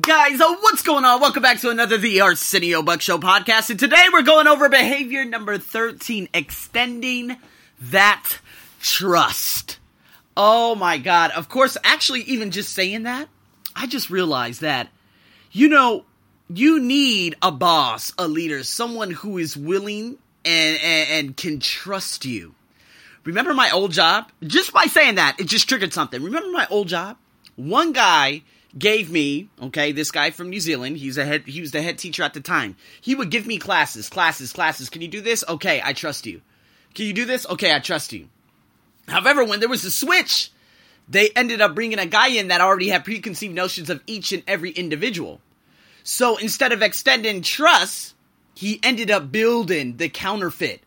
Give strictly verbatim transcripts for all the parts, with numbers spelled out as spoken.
Guys, uh, what's going on? Welcome back to another The Arsenio Buck Show podcast. And today we're going over behavior number thirteen, extending that trust. Oh my God. Of course, actually even just saying that, I just realized that, you know, you need a boss, a leader, someone who is willing and, and, and can trust you. Remember my old job? Just by saying that, it just triggered something. Remember my old job? One guy gave me, okay, this guy from New Zealand, he's a head, he was the head teacher at the time. He would give me classes, classes, classes. Can you do this? Okay, I trust you. Can you do this? Okay, I trust you. However, when there was a switch, they ended up bringing a guy in that already had preconceived notions of each and every individual. So instead of extending trust, he ended up building the counterfeit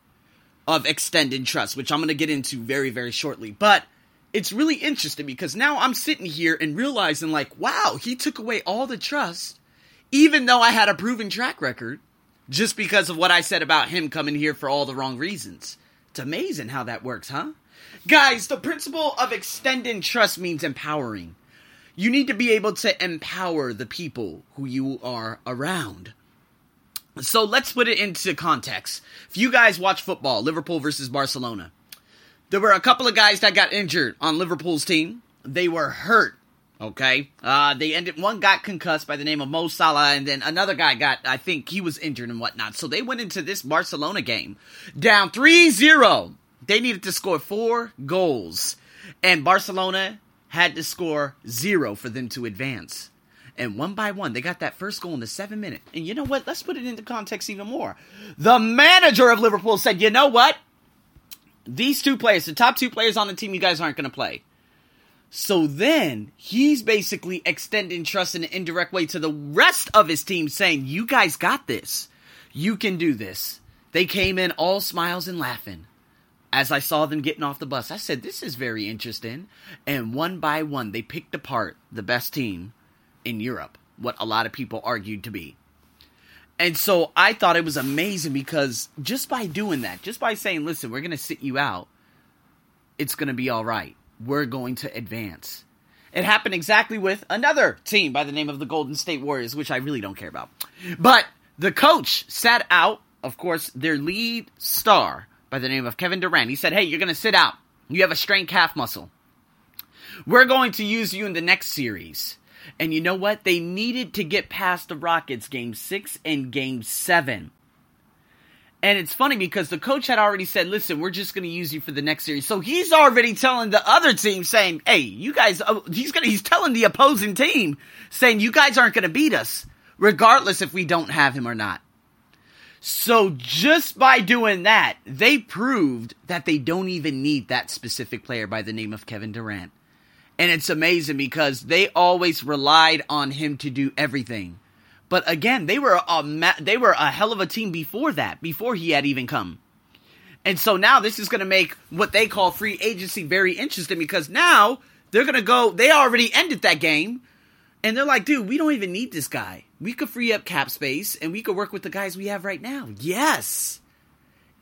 of extending trust, which I'm going to get into very, very shortly. But it's really interesting because now I'm sitting here and realizing, like, wow, he took away all the trust, even though I had a proven track record, just because of what I said about him coming here for all the wrong reasons. It's amazing how that works, huh? Guys, the principle of extending trust means empowering. You need to be able to empower the people who you are around. So let's put it into context. If you guys watch football, Liverpool versus Barcelona, there were a couple of guys that got injured on Liverpool's team. They were hurt, okay? Uh, they ended. One got concussed by the name of Mo Salah, and then another guy got, I think he was injured and whatnot. So they went into this Barcelona game down three zero. They needed to score four goals, and Barcelona had to score zero for them to advance. And one by one, they got that first goal in the seventh minute. And you know what? Let's put it into context even more. The manager of Liverpool said, you know what? These two players, the top two players on the team, you guys aren't going to play. So then he's basically extending trust in an indirect way to the rest of his team, saying, you guys got this. You can do this. They came in all smiles and laughing. As I saw them getting off the bus, I said, this is very interesting. And one by one, they picked apart the best team in Europe, what a lot of people argued to be. And so I thought it was amazing because just by doing that, just by saying, listen, we're going to sit you out, it's going to be all right. We're going to advance. It happened exactly with another team by the name of the Golden State Warriors, which I really don't care about. But the coach sat out, of course, their lead star by the name of Kevin Durant. He said, hey, you're going to sit out. You have a strained calf muscle. We're going to use you in the next series. And you know what? They needed to get past the Rockets game six and game seven. And it's funny because the coach had already said, listen, we're just going to use you for the next series. So he's already telling the other team saying, hey, you guys, oh, he's going to, he's telling the opposing team saying, you guys aren't going to beat us regardless if we don't have him or not. So just by doing that, they proved that they don't even need that specific player by the name of Kevin Durant. And it's amazing because they always relied on him to do everything. But again, they were a ma- they were a hell of a team before that, before he had even come. And so now this is going to make what they call free agency very interesting because now they're going to go, they already ended that game. And they're like, dude, we don't even need this guy. We could free up cap space and we could work with the guys we have right now. Yes.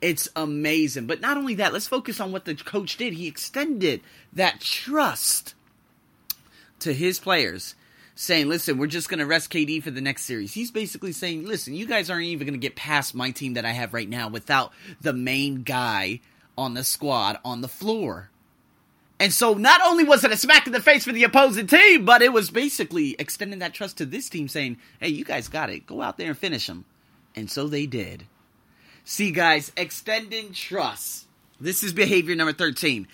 It's amazing. But not only that, let's focus on what the coach did. He extended that trust to his players, saying, listen, we're just going to rest K D for the next series. He's basically saying, listen, you guys aren't even going to get past my team that I have right now without the main guy on the squad on the floor. And so not only was it a smack in the face for the opposing team, but it was basically extending that trust to this team, saying, hey, you guys got it. Go out there and finish them. And so they did. See, guys, extending trust. This is behavior number thirteen.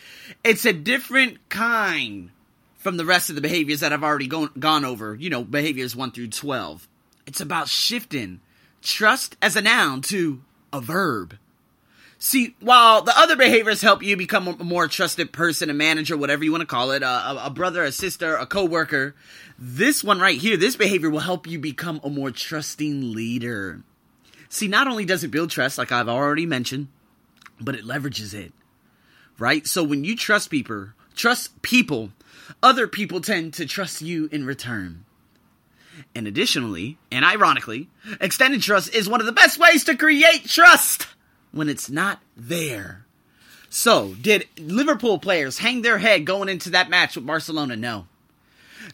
It's a different kind from the rest of the behaviors that I've already go- gone over, you know, behaviors one through twelve. It's about shifting trust as a noun to a verb. See, while the other behaviors help you become a more trusted person, a manager, whatever you want to call it, a, a brother, a sister, a coworker, this one right here, this behavior will help you become a more trusting leader. See, not only does it build trust, like I've already mentioned, but it leverages it, right? So when you trust people, trust people, other people tend to trust you in return. And additionally, and ironically, extended trust is one of the best ways to create trust when it's not there. So, did Liverpool players hang their head going into that match with Barcelona? No.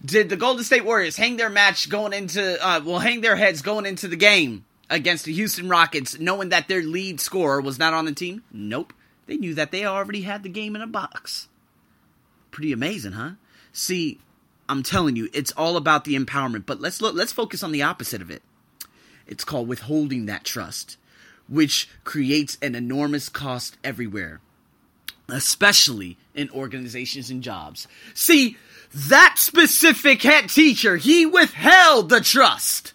did the Golden State Warriors hang their match going into, uh, well, hang their heads going into the game against the Houston Rockets, knowing that their lead scorer was not on the team? Nope. They knew that they already had the game in a box. Pretty amazing, huh? See, I'm telling you, it's all about the empowerment. But let's look, let's focus on the opposite of it. It's called withholding that trust, which creates an enormous cost everywhere, especially in organizations and jobs. See, that specific head teacher, he withheld the trust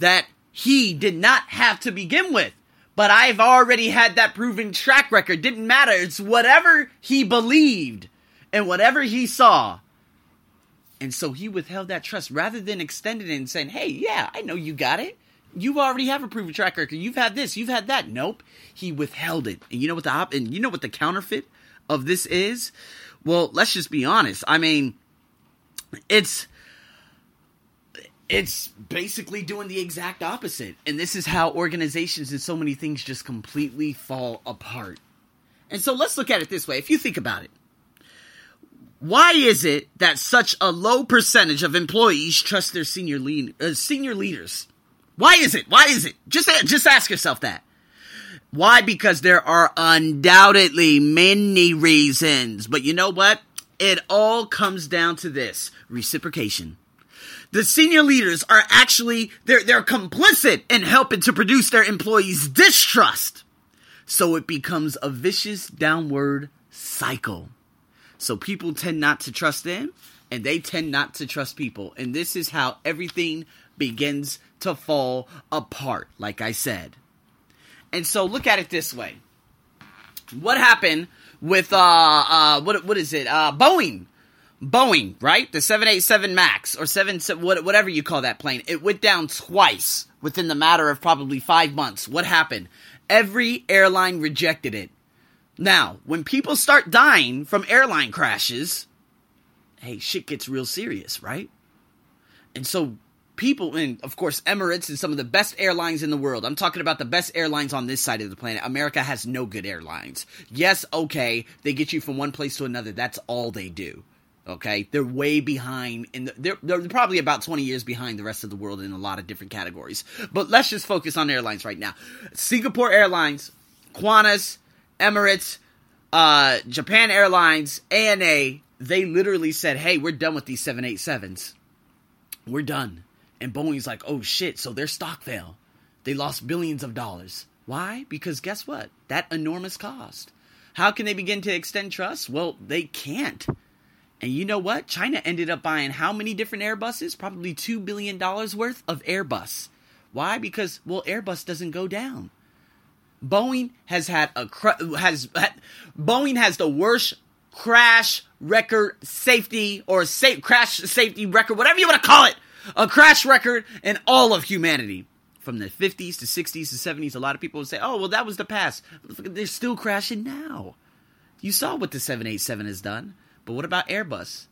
that he did not have to begin with. But I've already had that proven track record. Didn't matter. It's whatever he believed and whatever he saw. And so he withheld that trust rather than extending it and saying, hey, yeah, I know you got it. You already have a proven track record. You've had this. You've had that. Nope. He withheld it. And you know what the op- and you know what the counterfeit of this is? Well, let's just be honest. I mean, it's it's basically doing the exact opposite. And this is how organizations and so many things just completely fall apart. And so let's look at it this way. If you think about it, why is it that such a low percentage of employees trust their senior lead, uh, senior leaders? Why is it? Why is it? Just, just ask yourself that. Why? Because there are undoubtedly many reasons. But you know what? It all comes down to this: reciprocation. The senior leaders are actually, they're, they're complicit in helping to produce their employees' distrust. So it becomes a vicious downward cycle. So people tend not to trust them, and they tend not to trust people. And this is how everything begins to fall apart, like I said. And so look at it this way. What happened with, uh, uh, what what is it? Uh, Boeing. Boeing, right? The seven eighty-seven MAX, or seven, whatever you call that plane. It went down twice within the matter of probably five months. What happened? Every airline rejected it. Now, when people start dying from airline crashes, hey, shit gets real serious, right? And so people, and of course Emirates and some of the best airlines in the world. I'm talking about the best airlines on this side of the planet. America has no good airlines. Yes, okay, they get you from one place to another. That's all they do, okay? They're way behind, and they're, they're probably about twenty years behind the rest of the world in a lot of different categories. But let's just focus on airlines right now. Singapore Airlines, Qantas, Emirates, uh, Japan Airlines, A N A, they literally said, hey, we're done with these seven eighty-sevens. We're done. And Boeing's like, oh shit, so their stock fell. They lost billions of dollars. Why? Because guess what? That enormous cost. How can they begin to extend trust? Well, they can't. And you know what? China ended up buying how many different Airbuses? Probably two billion dollars worth of Airbus. Why? Because, well, Airbus doesn't go down. Boeing has had a cr- has had, Boeing has the worst crash record safety or safe crash safety record, whatever you want to call it, a crash record in all of humanity. From the fifties to sixties to seventies, a lot of people would say, "Oh, well, that was the past." They're still crashing now. You saw what the seven eighty-seven has done, but what about Airbus?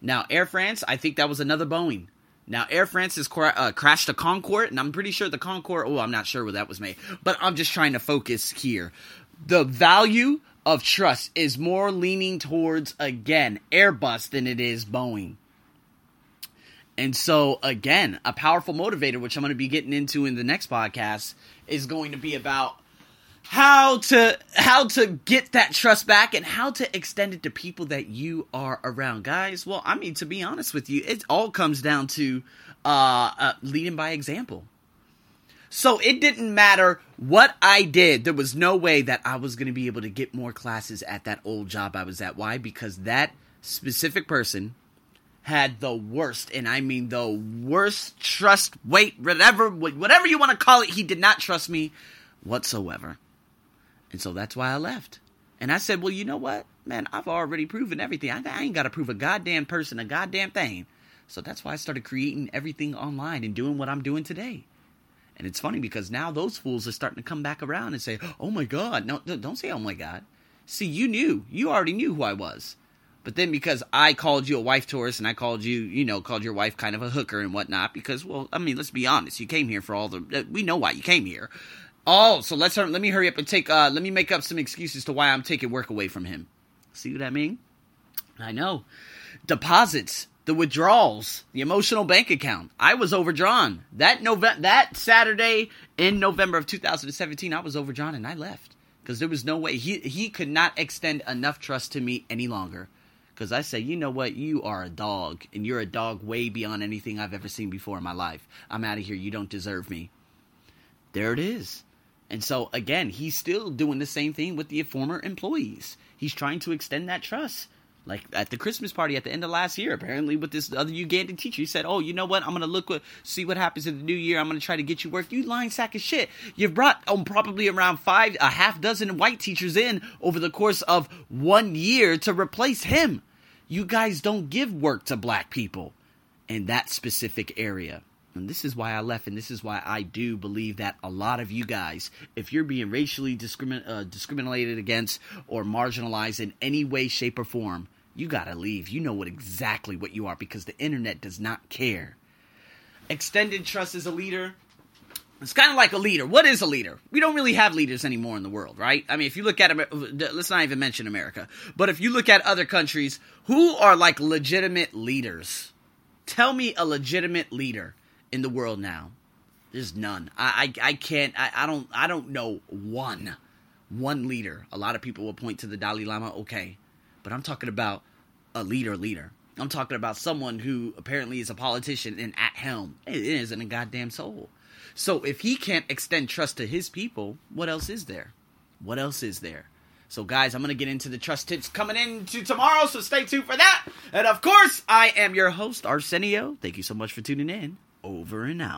Now, Air France, I think that was another Boeing. Now, Air France has cra- uh, crashed the Concorde, and I'm pretty sure the Concorde – oh, I'm not sure where that was made. But I'm just trying to focus here. The value of trust is more leaning towards, again, Airbus than it is Boeing. And so, again, a powerful motivator, which I'm going to be getting into in the next podcast, is going to be about how to how to get that trust back and how to extend it to people that you are around. Guys, well, I mean, to be honest with you, it all comes down to uh, uh, leading by example. So it didn't matter what I did. There was no way that I was going to be able to get more classes at that old job I was at. Why? Because that specific person had the worst, and I mean the worst trust, wait, whatever, whatever you want to call it, he did not trust me whatsoever. And so that's why I left. And I said, well, you know what? Man, I've already proven everything. I, I ain't got to prove a goddamn person a goddamn thing. So that's why I started creating everything online and doing what I'm doing today. And it's funny because now those fools are starting to come back around and say, oh my God. No, don't say oh my God. See, you knew. You already knew who I was. But then because I called you a wife tourist and I called you, you know, called your wife kind of a hooker and whatnot because, well, I mean, let's be honest. You came here for all the – we know why you came here. Oh, so let's let me hurry up and take uh, – let me make up some excuses to why I'm taking work away from him. See what I mean? I know. deposits, the withdrawals, the emotional bank account. I was overdrawn. That November, that Saturday in November of two thousand seventeen, I was overdrawn and I left because there was no way. He he could not extend enough trust to me any longer because I said, you know what? You are a dog, and you're a dog way beyond anything I've ever seen before in my life. I'm out of here. You don't deserve me. There it is. And so, again, he's still doing the same thing with the former employees. He's trying to extend that trust. Like at the Christmas party at the end of last year, apparently with this other Ugandan teacher, he said, oh, you know what? I'm going to look, see what happens in the new year. I'm going to try to get you work. You lying sack of shit. You've brought um, probably around five, a half dozen white teachers in over the course of one year to replace him. You guys don't give work to black people in that specific area. And this is why I left, and this is why I do believe that a lot of you guys, if you're being racially discrimin- uh, discriminated against or marginalized in any way, shape, or form, you gotta leave. You know what exactly what you are because the internet does not care. Extended trust as a leader. It's kind of like a leader. What is a leader? We don't really have leaders anymore in the world, right? I mean, if you look at – let's not even mention America. But if you look at other countries, who are like legitimate leaders? Tell me a legitimate leader in the world now. There's none. I I, I can't I, – I don't I don't know one. One leader. A lot of people will point to the Dalai Lama. Okay. But I'm talking about a leader leader. I'm talking about someone who apparently is a politician and at helm. It isn't a goddamn soul. So if he can't extend trust to his people, what else is there? What else is there? So guys, I'm going to get into the trust tips coming into tomorrow, so stay tuned for that. And of course, I am your host, Arsenio. Thank you so much for tuning in. Over and out.